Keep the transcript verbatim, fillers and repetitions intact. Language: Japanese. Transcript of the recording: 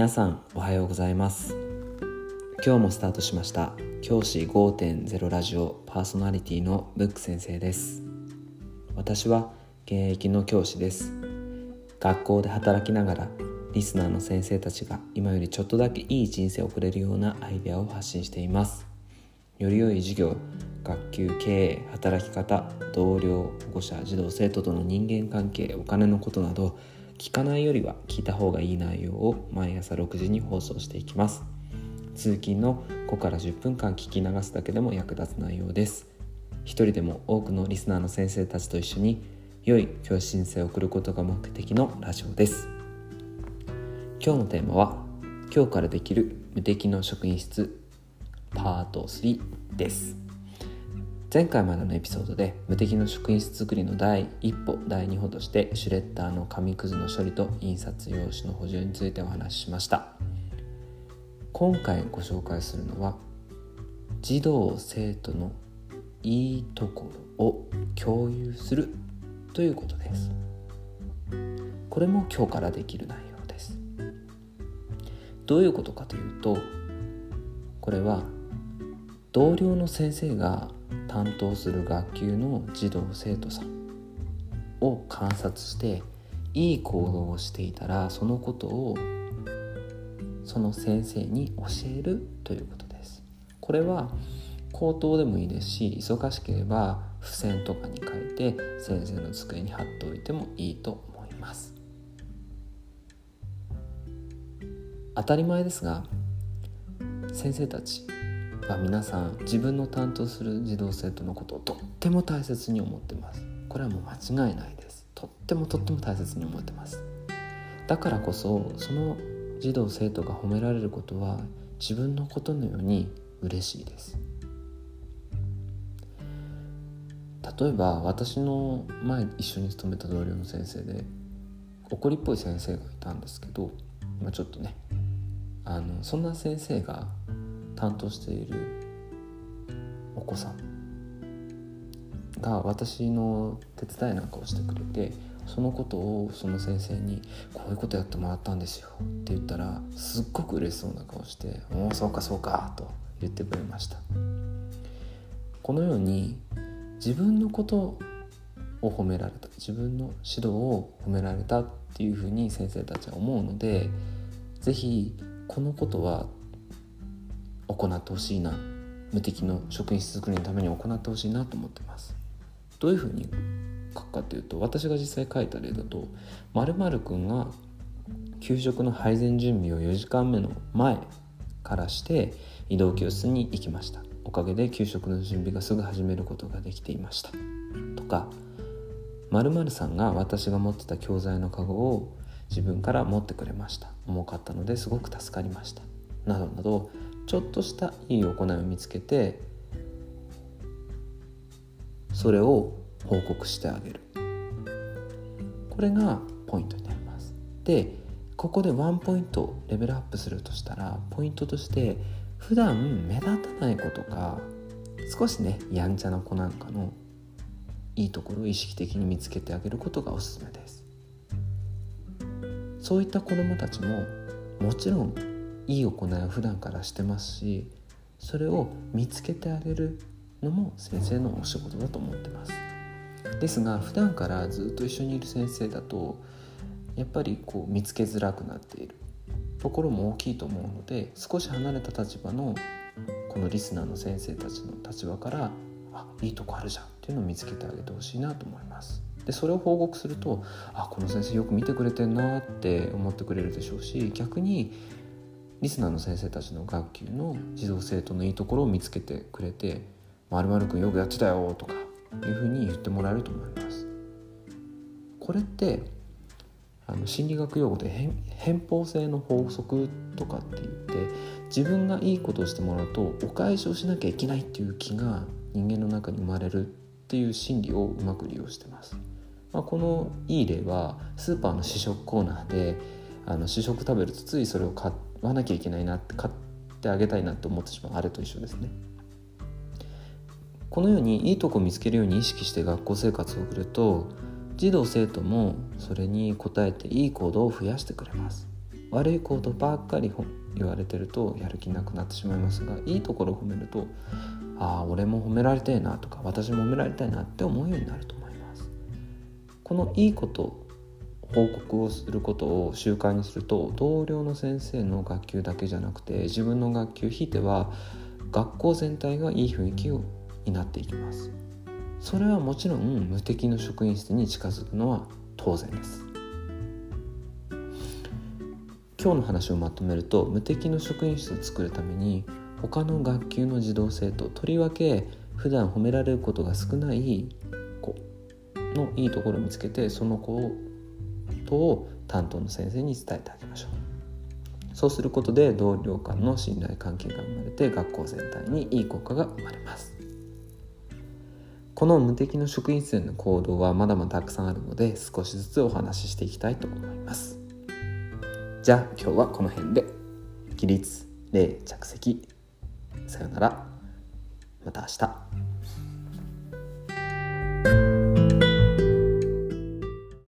皆さんおはようございます。今日もスタートしました教師 ごてんゼロ ラジオパーソナリティのブック先生です。私は現役の教師です。学校で働きながらリスナーの先生たちが今よりちょっとだけいい人生を送れるようなアイデアを発信しています。より良い授業、学級経営、働き方、同僚、保護者、児童生徒との人間関係、お金のことなど聞かないよりは聞いた方がいい内容を毎朝ろくじに放送していきます。通勤のごからじゅっぷんかん聞き流すだけでも役立つ内容です。一人でも多くのリスナーの先生たちと一緒に良い教師人生を送ることが目的のラジオです。今日のテーマは今日からできる無敵の職員室パートスリーです。前回までのエピソードで無敵の職員室作りの第一歩第二歩としてシュレッダーの紙くずの処理と印刷用紙の補充についてお話ししました。今回ご紹介するのは児童生徒のいいところを共有するということです。これも今日からできる内容です。どういうことかというと、これは同僚の先生が担当する学級の児童生徒さんを観察していい行動をしていたらそのことをその先生に教えるということです。これは口頭でもいいですし、忙しければ付箋とかに書いて先生の机に貼っておいてもいいと思います。当たり前ですが先生たち皆さん自分の担当する児童生徒のことをとっても大切に思ってます。これはもう間違いないです。とってもとっても大切に思ってます。だからこそその児童生徒が褒められることは自分のことのように嬉しいです。例えば私の前一緒に勤めた同僚の先生で怒りっぽい先生がいたんですけど、まあ、ちょっとねあのそんな先生が担当しているお子さんが私の手伝いなんかをしてくれて、そのことをその先生にこういうことやってもらったんですよって言ったらすっごく嬉しそうな顔しておおそうかそうかと言ってくれました。このように自分のことを褒められた、自分の指導を褒められたっていうふうに先生たちは思うので、ぜひこのことは行ってほしいな、無敵の職員室作りのために行ってほしいなと思ってます。どういうふうに書くかというと、私が実際書いた例だと〇〇くんが給食の配膳準備をよじかんめの前からして移動教室に行きました。おかげで給食の準備がすぐ始めることができていましたとか、〇〇さんが私が持ってた教材のカゴを自分から持ってくれました、重かったのですごく助かりましたなどなど、ちょっとしたいい行いを見つけてそれを報告してあげる。これがポイントになります。で、ここでワンポイントレベルアップするとしたら、ポイントとして普段目立たない子とか少しねやんちゃな子なんかのいいところを意識的に見つけてあげることがおすすめです。そういった子どもたちももちろんいい行いを普段からしてますし、それを見つけてあげるのも先生のお仕事だと思ってます。ですが普段からずっと一緒にいる先生だとやっぱりこう見つけづらくなっているところも大きいと思うので、少し離れた立場のこのリスナーの先生たちの立場から、あ、いいとこあるじゃんっていうのを見つけてあげてほしいなと思います。でそれを報告すると、あ、この先生よく見てくれてんなって思ってくれるでしょうし、逆にリスナーの先生たちの学級の児童生徒のいいところを見つけてくれて、〇〇くんよくやってたよとかいうふうに言ってもらえると思います。これってあの心理学用語で偏方性の法則とかって言って、自分がいいことをしてもらうとお返しをしなきゃいけないっていう気が人間の中に生まれるっていう心理をうまく利用してます。まあ、このいい例はスーパーの試食コーナーであの試食食べるとついそれを買って買わなきゃいけないなって買ってあげたいなって思ってしまうあれと一緒ですね。このようにいいとこを見つけるように意識して学校生活を送ると、児童生徒もそれに応えていい行動を増やしてくれます。悪いことばっかり言われてるとやる気なくなってしまいますが、いいところを褒めると、ああ俺も褒められたいなとか、私も褒められたいなって思うようになると思います。このいいこと報告をすることを習慣にすると、同僚の先生の学級だけじゃなくて自分の学級ひいては学校全体がいい雰囲気になっていきます。それはもちろん無敵の職員室に近づくのは当然です。今日の話をまとめると、無敵の職員室を作るために他の学級の児童生徒、とりわけ普段褒められることが少ない子のいいところを見つけて、その子をを担当の先生に伝えてあげましょう。そうすることで同僚間の信頼関係が生まれて、学校全体にいい効果が生まれます。この無敵の職員室の行動はまだまだたくさんあるので、少しずつお話ししていきたいと思います。じゃあ今日はこの辺で。起立、礼、着席、さよなら。また明日。